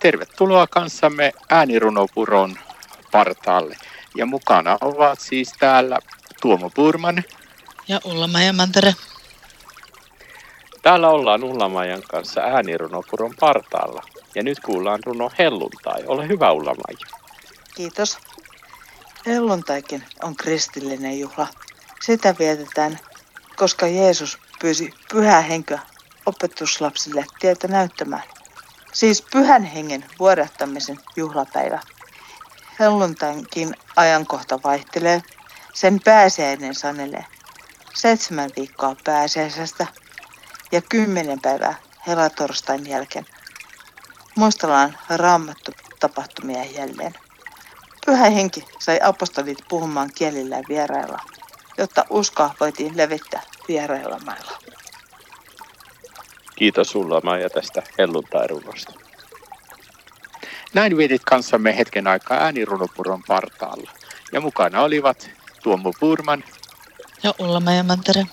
Tervetuloa kanssamme Äänirunopuron partaalle. Ja mukana ovat siis täällä Tuomo Purman. Ja Ulla-Maija Mäntere. Täällä ollaan Ulla-Maijan kanssa Äänirunopuron partaalla. Ja nyt kuullaan runo Helluntai. Ole hyvä, Ulla-Maija. Kiitos. Helluntaikin on kristillinen juhla. Sitä vietetään, koska Jeesus pyysi Pyhää Henkeä opetuslapsille tietä näyttämään. Siis Pyhän Hengen vuodattamisen juhlapäivä. Helluntainkin ajankohta vaihtelee. Sen pääsiäinen sanelee 7 viikkoa pääsiäisestä ja 10 päivää helatorstain jälkeen. Muistellaan Raamattu-tapahtumia jälleen. Pyhä Henki sai apostolit puhumaan kielillä vierailla, jotta uskoa voitiin levittää vierailla mailla. Kiitos Ulla-Maija tästä helluntairunosta. Näin vietit kanssamme hetken aikaa Äänirunopuron partaalla. Ja mukana olivat Tuomo Purman ja Ulla-Maija Mäntere.